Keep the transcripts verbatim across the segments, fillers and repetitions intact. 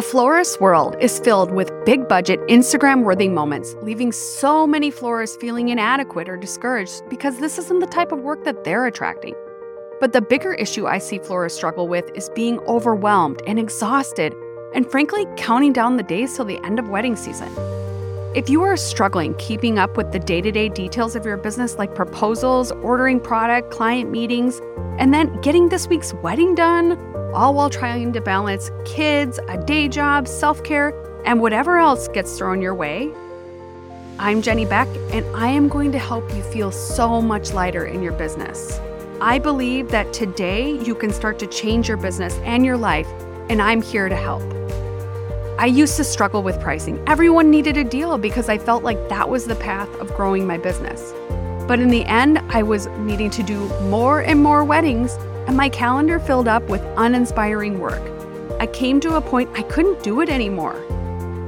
A florist's world is filled with big-budget, Instagram-worthy moments, leaving so many florists feeling inadequate or discouraged because this isn't the type of work that they're attracting. But the bigger issue I see florists struggle with is being overwhelmed and exhausted, and frankly, counting down the days till the end of wedding season. If you are struggling keeping up with the day-to-day details of your business, like proposals, ordering product, client meetings, and then getting this week's wedding done, all while trying to balance kids, a day job, self-care, and whatever else gets thrown your way, I'm Jenny Beck, and I am going to help you feel so much lighter in your business. I believe that today you can start to change your business and your life, and I'm here to help. I used to struggle with pricing. Everyone needed a deal because I felt like that was the path of growing my business. But in the end, I was needing to do more and more weddings, and my calendar filled up with uninspiring work. I came to a point I couldn't do it anymore.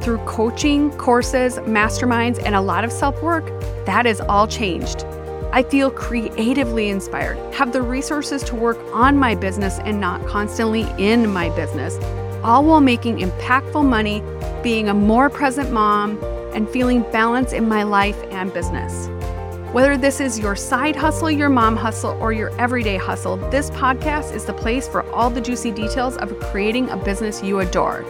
Through coaching, courses, masterminds, and a lot of self-work, that is all changed. I feel creatively inspired, have the resources to work on my business and not constantly in my business, all while making impactful money, being a more present mom, and feeling balance in my life and business. Whether this is your side hustle, your mom hustle, or your everyday hustle, this podcast is the place for all the juicy details of creating a business you adore.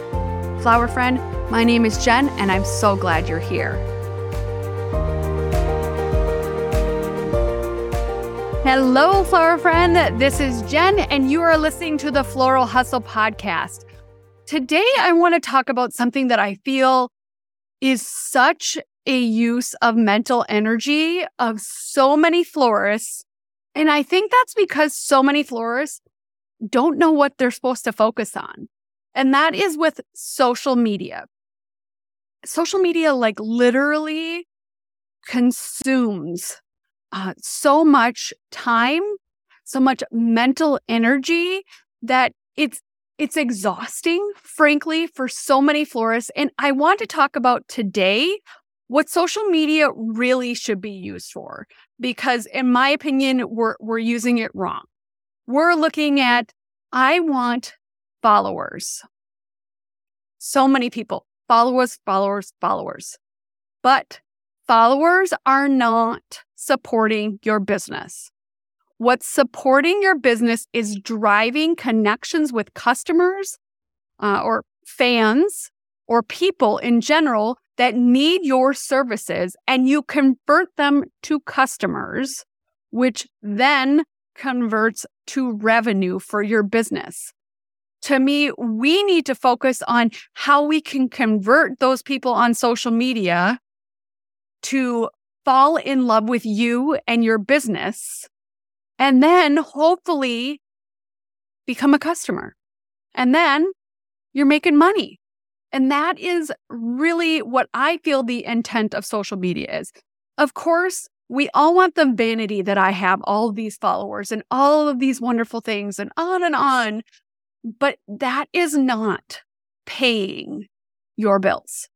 Flower friend, my name is Jen, and I'm so glad you're here. Hello, flower friend. This is Jen, and you are listening to the Floral Hustle podcast. Today, I want to talk about something that I feel is such a use of mental energy of so many florists. And I think that's because so many florists don't know what they're supposed to focus on. And that is with social media. Social media like literally consumes uh, so much time, so much mental energy that it's it's exhausting, frankly, for so many florists. And I want to talk about today what social media really should be used for, because in my opinion, we're we're using it wrong. We're looking at, I want followers. So many people, followers, followers, followers. But followers are not supporting your business. What's supporting your business is driving connections with customers uh, or fans or people in general that need your services, and you convert them to customers, which then converts to revenue for your business. To me, we need to focus on how we can convert those people on social media to fall in love with you and your business, and then hopefully become a customer. And then you're making money. And that is really what I feel the intent of social media is. Of course, we all want the vanity that I have all of these followers and all of these wonderful things and on and on, but that is not paying your bills.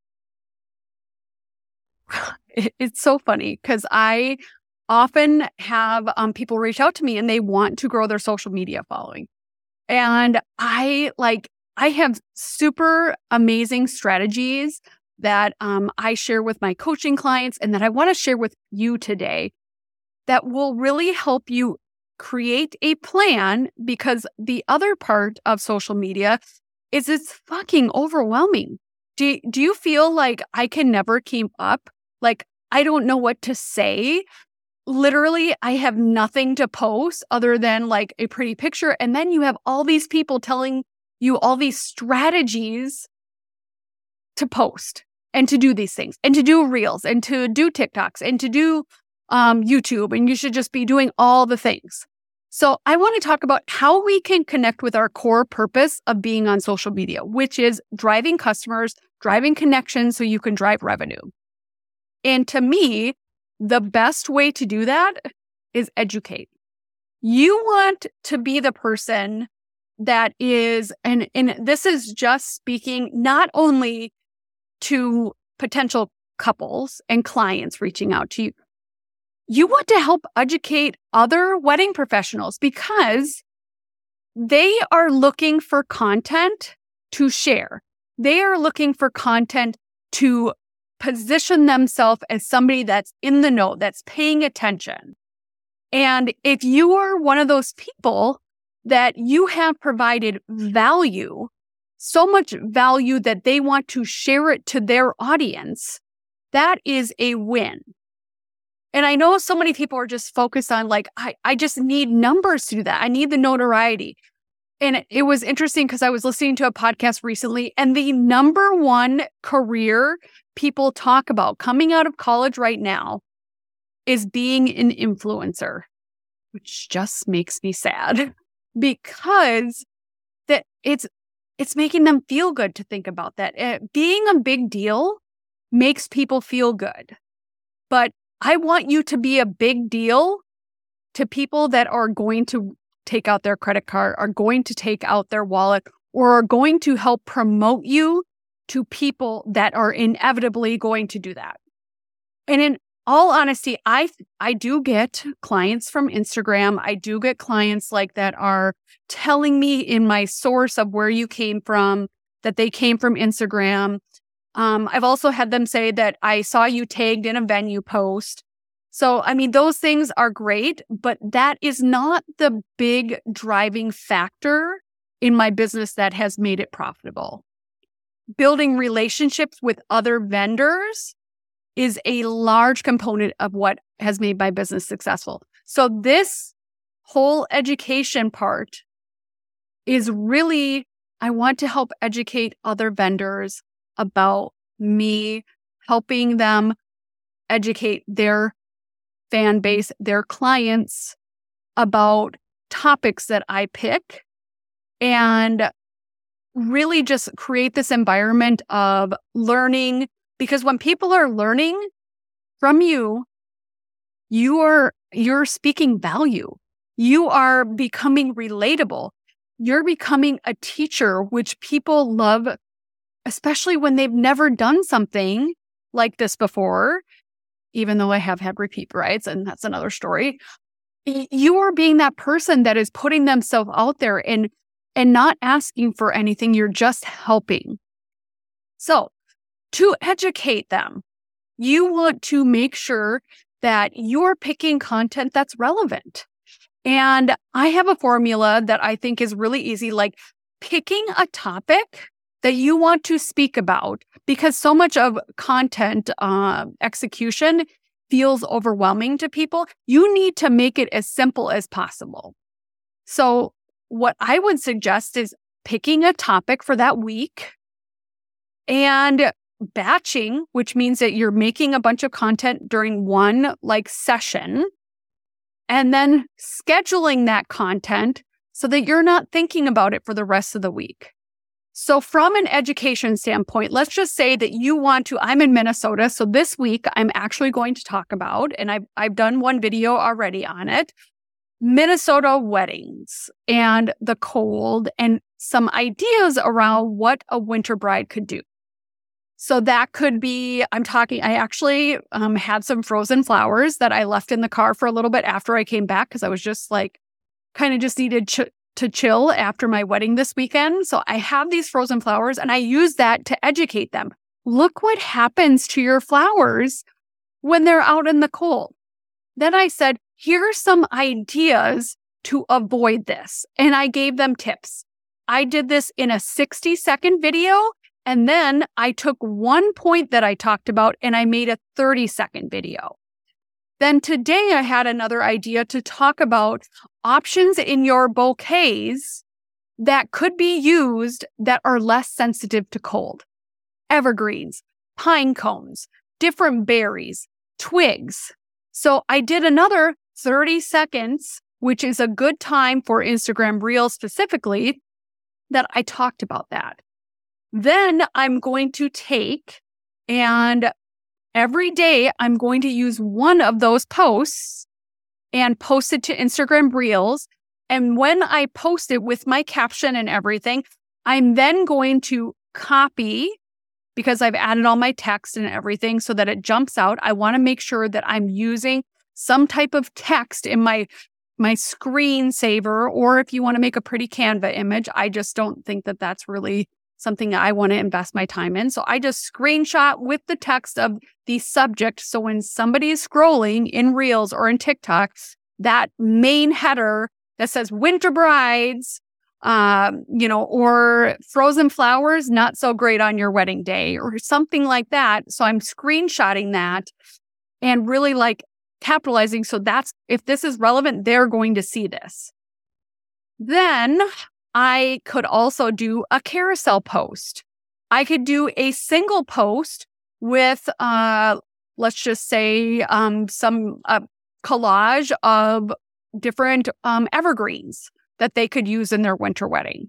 It's so funny because I often have um, people reach out to me and they want to grow their social media following. And I like, I have super amazing strategies that um, I share with my coaching clients and that I want to share with you today that will really help you create a plan, because the other part of social media is it's fucking overwhelming. Do, do you feel like I can never keep up? Like, I don't know what to say. Literally, I have nothing to post other than like a pretty picture. And then you have all these people telling you all these strategies to post and to do these things and to do reels and to do TikToks and to do um, YouTube. And you should just be doing all the things. So I want to talk about how we can connect with our core purpose of being on social media, which is driving customers, driving connections so you can drive revenue. And to me, the best way to do that is educate. You want to be the person that is, and, and this is just speaking not only to potential couples and clients reaching out to you. You want to help educate other wedding professionals because they are looking for content to share. They are looking for content to position themselves as somebody that's in the know, that's paying attention. And if you are one of those people that you have provided value, so much value that they want to share it to their audience, that is a win. And I know so many people are just focused on like, I, I just need numbers to do that. I need the notoriety. And it was interesting because I was listening to a podcast recently, and the number one career people talk about coming out of college right now is being an influencer, which just makes me sad because that it's it's making them feel good to think about that. Uh, being a big deal makes people feel good. But I want you to be a big deal to people that are going to take out their credit card, are going to take out their wallet, or are going to help promote you to people that are inevitably going to do that. And in all honesty, I I do get clients from Instagram. I do get clients like that are telling me in my source of where you came from that they came from Instagram. Um, I've also had them say that I saw you tagged in a venue post. So, I mean, those things are great, but that is not the big driving factor in my business that has made it profitable. Building relationships with other vendors is a large component of what has made my business successful. So this whole education part is really, I want to help educate other vendors about me, helping them educate their fan base, their clients, about topics that I pick, and really just create this environment of learning. Because when people are learning from you, you are you're speaking value. You are becoming relatable. You're becoming a teacher, which people love, especially when they've never done something like this before. Even though I have had repeat rides, and that's another story, you are being that person that is putting themselves out there and and not asking for anything. You're just helping. So, to educate them, you want to make sure that you're picking content that's relevant. And I have a formula that I think is really easy, like picking a topic that you want to speak about, because so much of content uh, execution feels overwhelming to people. You need to make it as simple as possible. So what I would suggest is picking a topic for that week and batching, which means that you're making a bunch of content during one like session, and then scheduling that content so that you're not thinking about it for the rest of the week. So from an education standpoint, let's just say that you want to, I'm in Minnesota, so this week I'm actually going to talk about, and I've, I've done one video already on it, Minnesota weddings and the cold and some ideas around what a winter bride could do. So that could be, I'm talking, I actually um, had some frozen flowers that I left in the car for a little bit after I came back because I was just like, kind of just needed ch- to chill after my wedding this weekend. So I have these frozen flowers and I use that to educate them. Look what happens to your flowers when they're out in the cold. Then I said, here are some ideas to avoid this. And I gave them tips. I did this in a sixty second video. And then I took one point that I talked about and I made a thirty second video. Then today I had another idea to talk about options in your bouquets that could be used that are less sensitive to cold. Evergreens, pine cones, different berries, twigs. So I did another thirty seconds, which is a good time for Instagram Reels specifically, that I talked about that. Then I'm going to take, and every day I'm going to use one of those posts and post it to Instagram Reels. And when I post it with my caption and everything, I'm then going to copy, because I've added all my text and everything so that it jumps out. I want to make sure that I'm using some type of text in my my screensaver, or if you want to make a pretty Canva image. I just don't think that that's really something I want to invest my time in. So I just screenshot with the text of the subject. So when somebody is scrolling in Reels or in TikTok, that main header that says winter brides, um, you know, or frozen flowers, not so great on your wedding day or something like that. So I'm screenshotting that and really like capitalizing. So that's, if this is relevant, they're going to see this. Then I could also do a carousel post. I could do a single post with, uh, let's just say, um, some uh, collage of different um, evergreens that they could use in their winter wedding.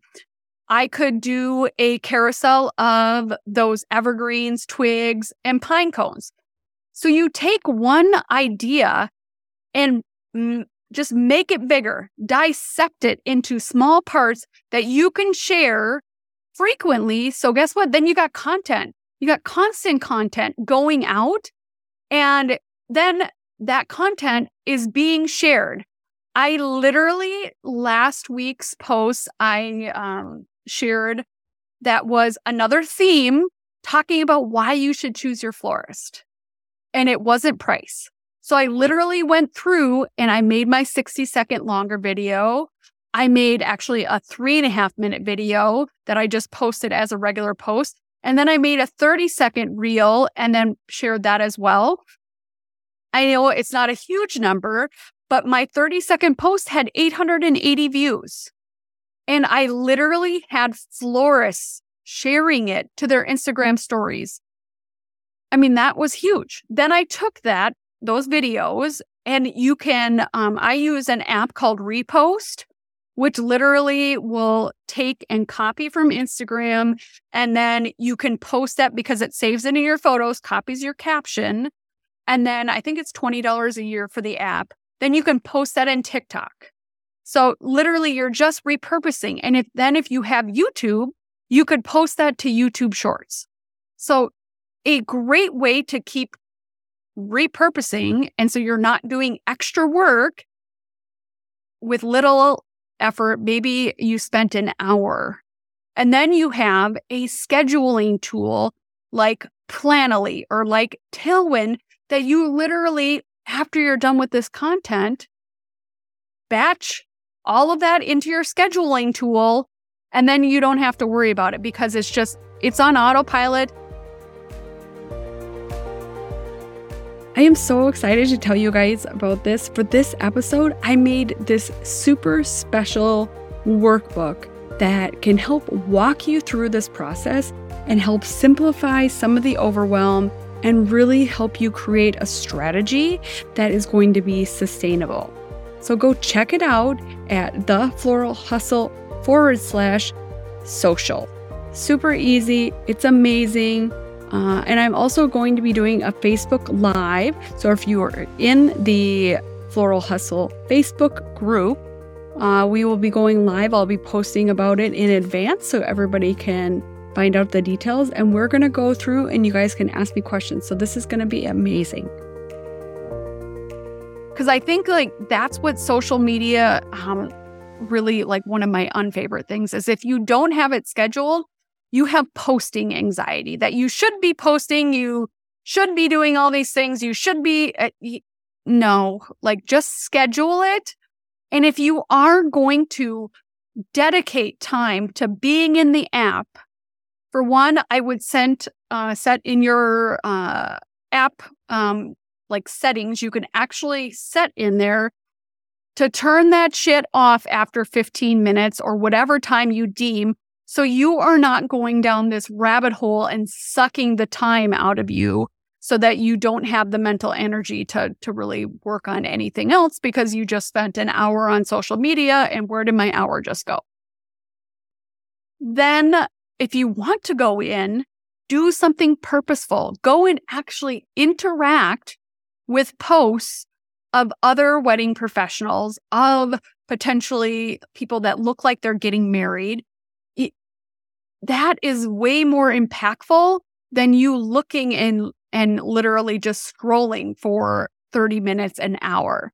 I could do a carousel of those evergreens, twigs, and pine cones. So you take one idea and mm, just make it bigger, dissect it into small parts that you can share frequently. So guess what? Then you got content. You got constant content going out, and then that content is being shared. I literally, last week's post I um, shared that was another theme talking about why you should choose your florist, and it wasn't price. So I literally went through and I made my sixty second longer video. I made actually a three and a half minute video that I just posted as a regular post. And then I made a thirty second reel and then shared that as well. I know it's not a huge number, but my thirty second post had eight hundred eighty views. And I literally had florists sharing it to their Instagram stories. I mean, that was huge. Then I took that, those videos, and you can, um, I use an app called Repost, which literally will take and copy from Instagram. And then you can post that because it saves into your photos, copies your caption. And then I think it's twenty dollars a year for the app. Then you can post that in TikTok. So literally you're just repurposing. And if then if you have YouTube, you could post that to YouTube Shorts. So a great way to keep repurposing, and so you're not doing extra work with little effort. Maybe you spent an hour, and then you have a scheduling tool like Planoly or like Tailwind that you literally, after you're done with this content, batch all of that into your scheduling tool, and then you don't have to worry about it because it's just, it's on autopilot. I am so excited to tell you guys about this. For this episode, I made this super special workbook that can help walk you through this process and help simplify some of the overwhelm and really help you create a strategy that is going to be sustainable. So go check it out at thefloralhustle forward slash social. Super easy. It's amazing. Uh, and I'm also going to be doing a Facebook Live. So if you are in the Floral Hustle Facebook group, uh, we will be going live. I'll be posting about it in advance so everybody can find out the details. And we're going to go through and you guys can ask me questions. So this is going to be amazing. Because I think like that's what social media um, really, like one of my unfavorite things is if you don't have it scheduled, you have posting anxiety that you should be posting. You should be doing all these things. You should be, uh, y- no, like just schedule it. And if you are going to dedicate time to being in the app, for one, I would send, uh, set in your uh, app um, like settings, you can actually set in there to turn that shit off after fifteen minutes or whatever time you deem. So you are not going down this rabbit hole and sucking the time out of you so that you don't have the mental energy to, to really work on anything else because you just spent an hour on social media and where did my hour just go? Then if you want to go in, do something purposeful. Go and actually interact with posts of other wedding professionals, of potentially people that look like they're getting married. That is way more impactful than you looking in and literally just scrolling for thirty minutes, an hour.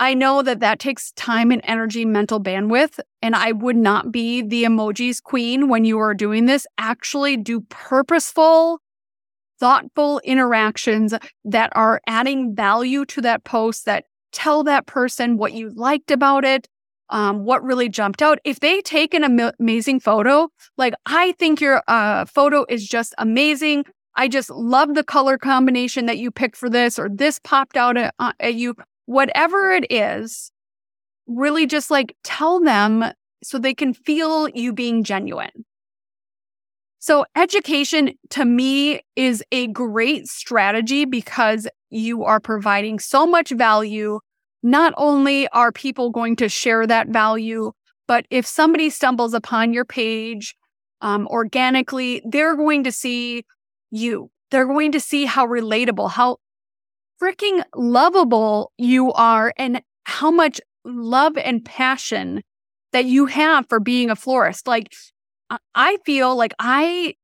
I know that that takes time and energy, mental bandwidth, and I would not be the emojis queen when you are doing this. Actually do purposeful, thoughtful interactions that are adding value to that post, that tell that person what you liked about it, um, what really jumped out. If they take an am- amazing photo, like, I think your uh, photo is just amazing. I just love the color combination that you picked for this, or this popped out at, uh, at you. Whatever it is, really just like tell them so they can feel you being genuine. So education to me is a great strategy because you are providing so much value. Not only are people going to share that value, but if somebody stumbles upon your page um, organically, they're going to see you. They're going to see how relatable, how freaking lovable you are, and how much love and passion that you have for being a florist. Like, I feel like I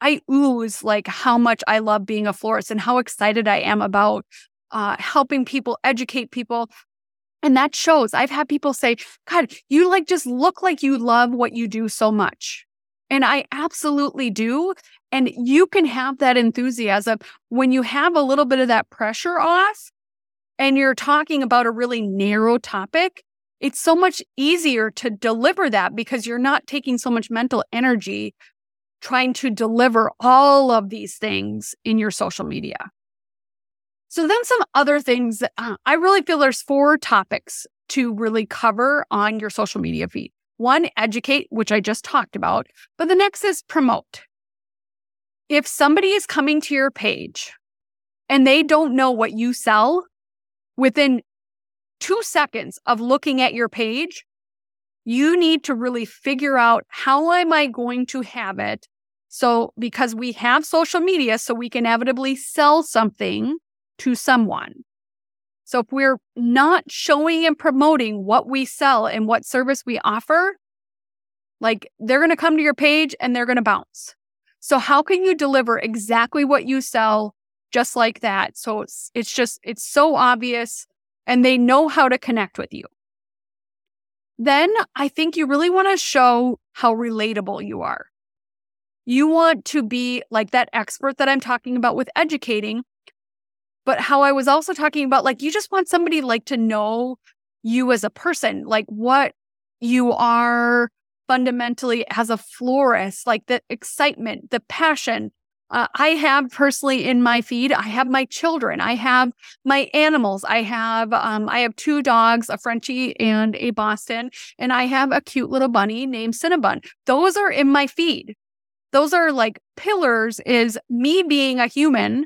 I ooze like how much I love being a florist and how excited I am about uh, helping people, educate people. And that shows. I've had people say, God, you like just look like you love what you do so much. And I absolutely do. And you can have that enthusiasm when you have a little bit of that pressure off and you're talking about a really narrow topic. It's so much easier to deliver that because you're not taking so much mental energy trying to deliver all of these things in your social media. So then some other things, that, uh, I really feel there's four topics to really cover on your social media feed. One, educate, which I just talked about. But the next is promote. If somebody is coming to your page and they don't know what you sell, within two seconds of looking at your page, you need to really figure out, how am I going to have it? So, because we have social media, so we can inevitably sell something to someone. So if we're not showing and promoting what we sell and what service we offer, like, they're going to come to your page and they're going to bounce. So how can you deliver exactly what you sell just like that? So it's, it's just, it's so obvious and they know how to connect with you. Then I think you really want to show how relatable you are. You want to be like that expert that I'm talking about with educating. But how I was also talking about, like, you just want somebody like to know you as a person, like what you are fundamentally as a florist, like the excitement, the passion. Uh, I have personally in my feed, I have my children, I have my animals, I have um, I have two dogs, a Frenchie and a Boston, and I have a cute little bunny named Cinnabon. Those are in my feed. Those are like pillars, is me being a human,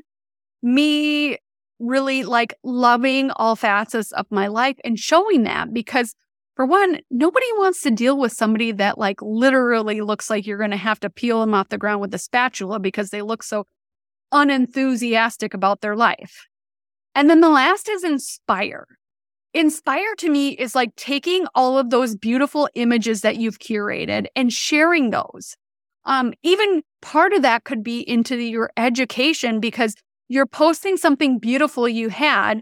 me really like loving all facets of my life and showing that, because for one, nobody wants to deal with somebody that like literally looks like you're going to have to peel them off the ground with a spatula because they look so unenthusiastic about their life. And then the last is inspire. Inspire to me is like taking all of those beautiful images that you've curated and sharing those. Um, even part of that could be into the, your education, because you're posting something beautiful you had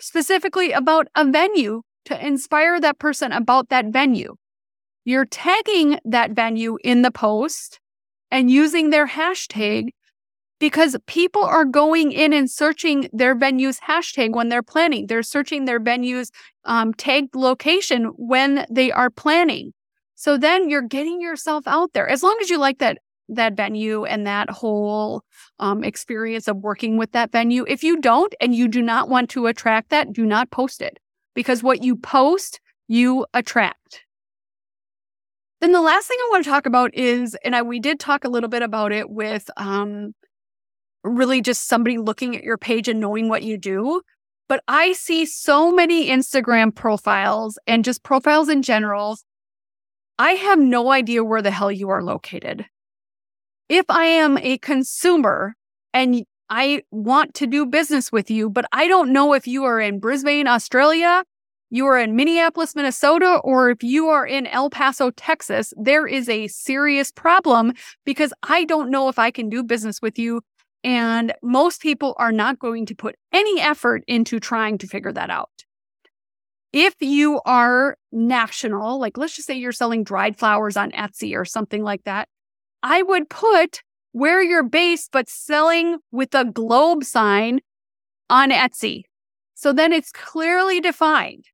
specifically about a venue to inspire that person about that venue. You're tagging that venue in the post and using their hashtag, because people are going in and searching their venue's hashtag when they're planning. They're searching their venue's um, tagged location when they are planning. So then you're getting yourself out there. As long as you like that that venue and that whole um, experience of working with that venue. If you don't and you do not want to attract that, do not post it, because what you post, you attract. Then the last thing I want to talk about is, and I, we did talk a little bit about it with um, really just somebody looking at your page and knowing what you do, but I see so many Instagram profiles and just profiles in general. I have no idea where the hell you are located. If I am a consumer and I want to do business with you, but I don't know if you are in Brisbane, Australia, you are in Minneapolis, Minnesota, or if you are in El Paso, Texas, there is a serious problem, because I don't know if I can do business with you. And most people are not going to put any effort into trying to figure that out. If you are national, like let's just say you're selling dried flowers on Etsy or something like that, I would put where you're based, but selling with a globe sign on Etsy. So then it's clearly defined.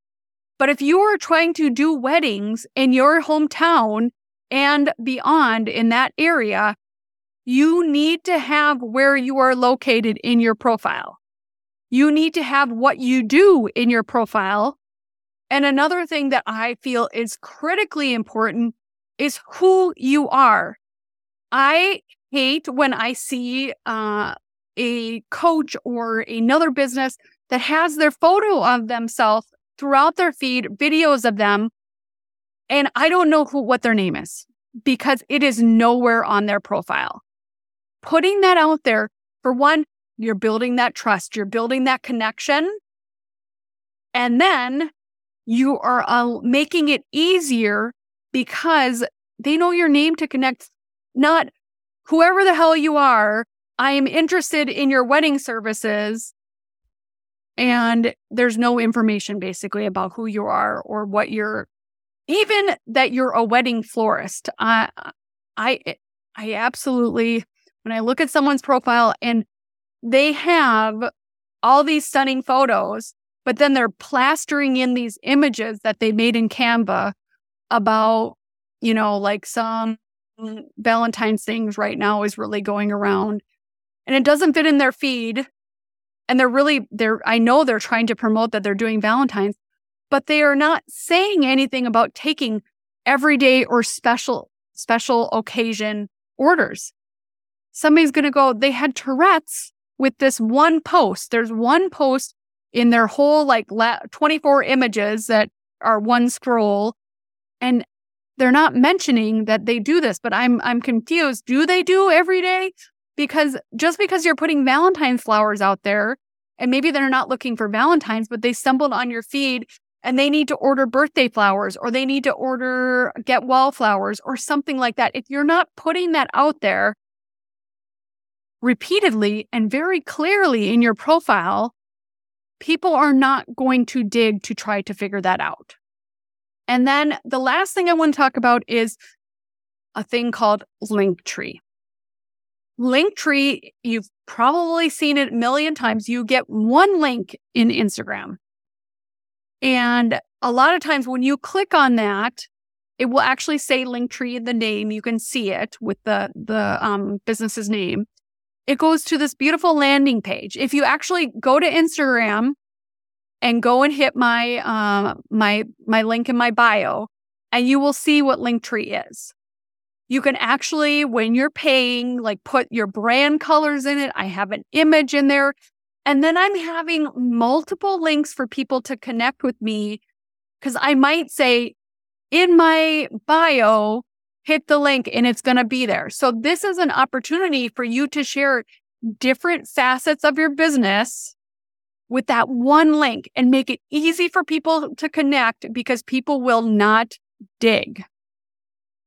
But if you are trying to do weddings in your hometown and beyond in that area, you need to have where you are located in your profile. You need to have what you do in your profile. And another thing that I feel is critically important is who you are. I hate when I see uh, a coach or another business that has their photo of themselves throughout their feed, videos of them, and I don't know who what their name is because it is nowhere on their profile. Putting that out there, for one, you're building that trust, you're building that connection, and then you are uh, making it easier because they know your name to connect, not whoever the hell you are. I am interested in your wedding services, and there's no information basically about who you are or what you're, even that you're a wedding florist. I, I, I absolutely, when I look at someone's profile and they have all these stunning photos, but then they're plastering in these images that they made in Canva about, you know, like some Valentine's things right now is really going around, and it doesn't fit in their feed. And they're really, they're, I know they're trying to promote that they're doing Valentine's, but they are not saying anything about taking everyday or special, special occasion orders. Somebody's going to go, they had Tourette's with this one post. There's one post in their whole like twenty-four images that are one scroll. And they're not mentioning that they do this, but I'm, I'm confused. Do they do every day? Because just because you're putting Valentine's flowers out there, and maybe they're not looking for Valentine's, but they stumbled on your feed and they need to order birthday flowers, or they need to order get well flowers or something like that. If you're not putting that out there repeatedly and very clearly in your profile, people are not going to dig to try to figure that out. And then the last thing I want to talk about is a thing called Linktree. Linktree, you've probably seen it a million times. You get one link in Instagram. And a lot of times when you click on that, it will actually say Linktree in the name. You can see it with the, the um, business's name. It goes to this beautiful landing page. If you actually go to Instagram and go and hit my, uh, my, my link in my bio, and you will see what Linktree is. You can actually, when you're paying, like put your brand colors in it. I have an image in there. And then I'm having multiple links for people to connect with me, because I might say in my bio, hit the link and it's going to be there. So this is an opportunity for you to share different facets of your business with that one link and make it easy for people to connect, because people will not dig.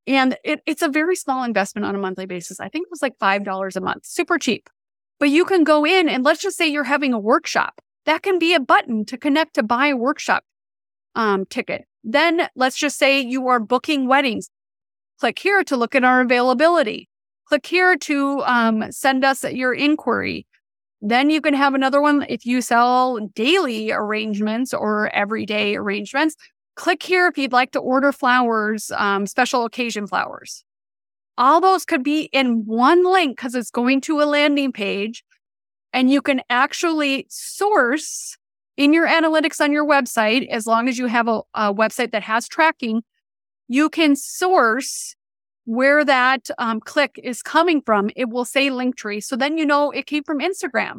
And it, it's a very small investment on a monthly basis. I think it was like five dollars a month, super cheap. But you can go in and let's just say you're having a workshop. That can be a button to connect to buy a workshop um, ticket. Then let's just say you are booking weddings. Click here to look at our availability. Click here to um, send us your inquiry. Then you can have another one if you sell daily arrangements or everyday arrangements. Click here if you'd like to order flowers, um, special occasion flowers. All those could be in one link because it's going to a landing page, and you can actually source in your analytics on your website, as long as you have a, a website that has tracking, you can source where that um, click is coming from. It will say Linktree. So then you know it came from Instagram.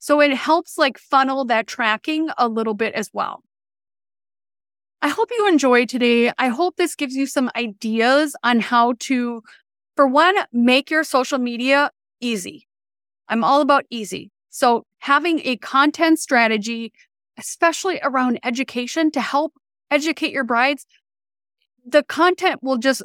So it helps like funnel that tracking a little bit as well. I hope you enjoyed today. I hope this gives you some ideas on how to, for one, make your social media easy. I'm all about easy. So having a content strategy, especially around education, to help educate your brides, the content will just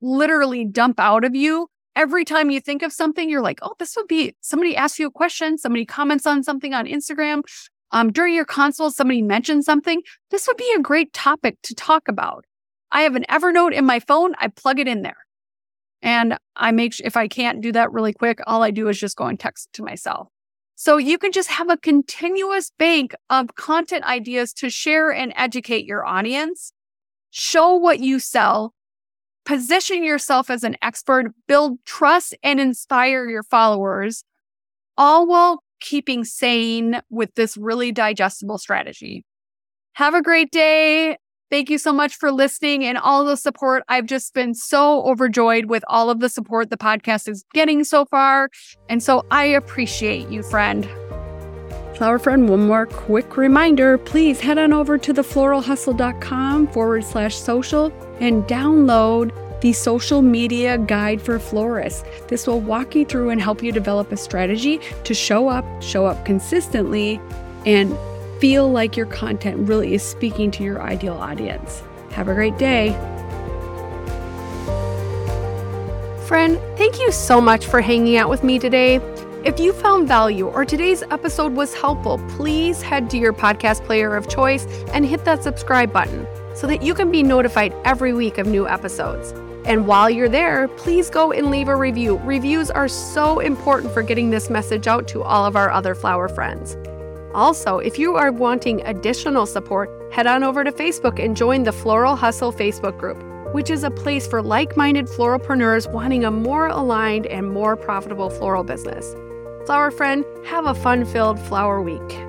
literally dump out of you. Every time you think of something, you're like, oh, this would be, somebody asks you a question, somebody comments on something on Instagram, um, during your consult, somebody mentioned something, this would be a great topic to talk about. I have an Evernote in my phone. I plug it in there. And I make sure if I can't do that really quick, all I do is just go and text it to myself. So you can just have a continuous bank of content ideas to share and educate your audience. Show what you sell, position yourself as an expert, build trust and inspire your followers, all while keeping sane with this really digestible strategy. Have a great day. Thank you so much for listening and all the support. I've just been so overjoyed with all of the support the podcast is getting so far. And so I appreciate you, friend. Flower friend, one more quick reminder. Please head on over to thefloralhustle.com forward slash social and download the social media guide for florists. This will walk you through and help you develop a strategy to show up, show up consistently, and feel like your content really is speaking to your ideal audience. Have a great day. Friend, thank you so much for hanging out with me today. If you found value or today's episode was helpful, please head to your podcast player of choice and hit that subscribe button so that you can be notified every week of new episodes. And while you're there, please go and leave a review. Reviews are so important for getting this message out to all of our other flower friends. Also, if you are wanting additional support, head on over to Facebook and join the Floral Hustle Facebook group, which is a place for like-minded floralpreneurs wanting a more aligned and more profitable floral business. Flower friend, have a fun-filled flower week.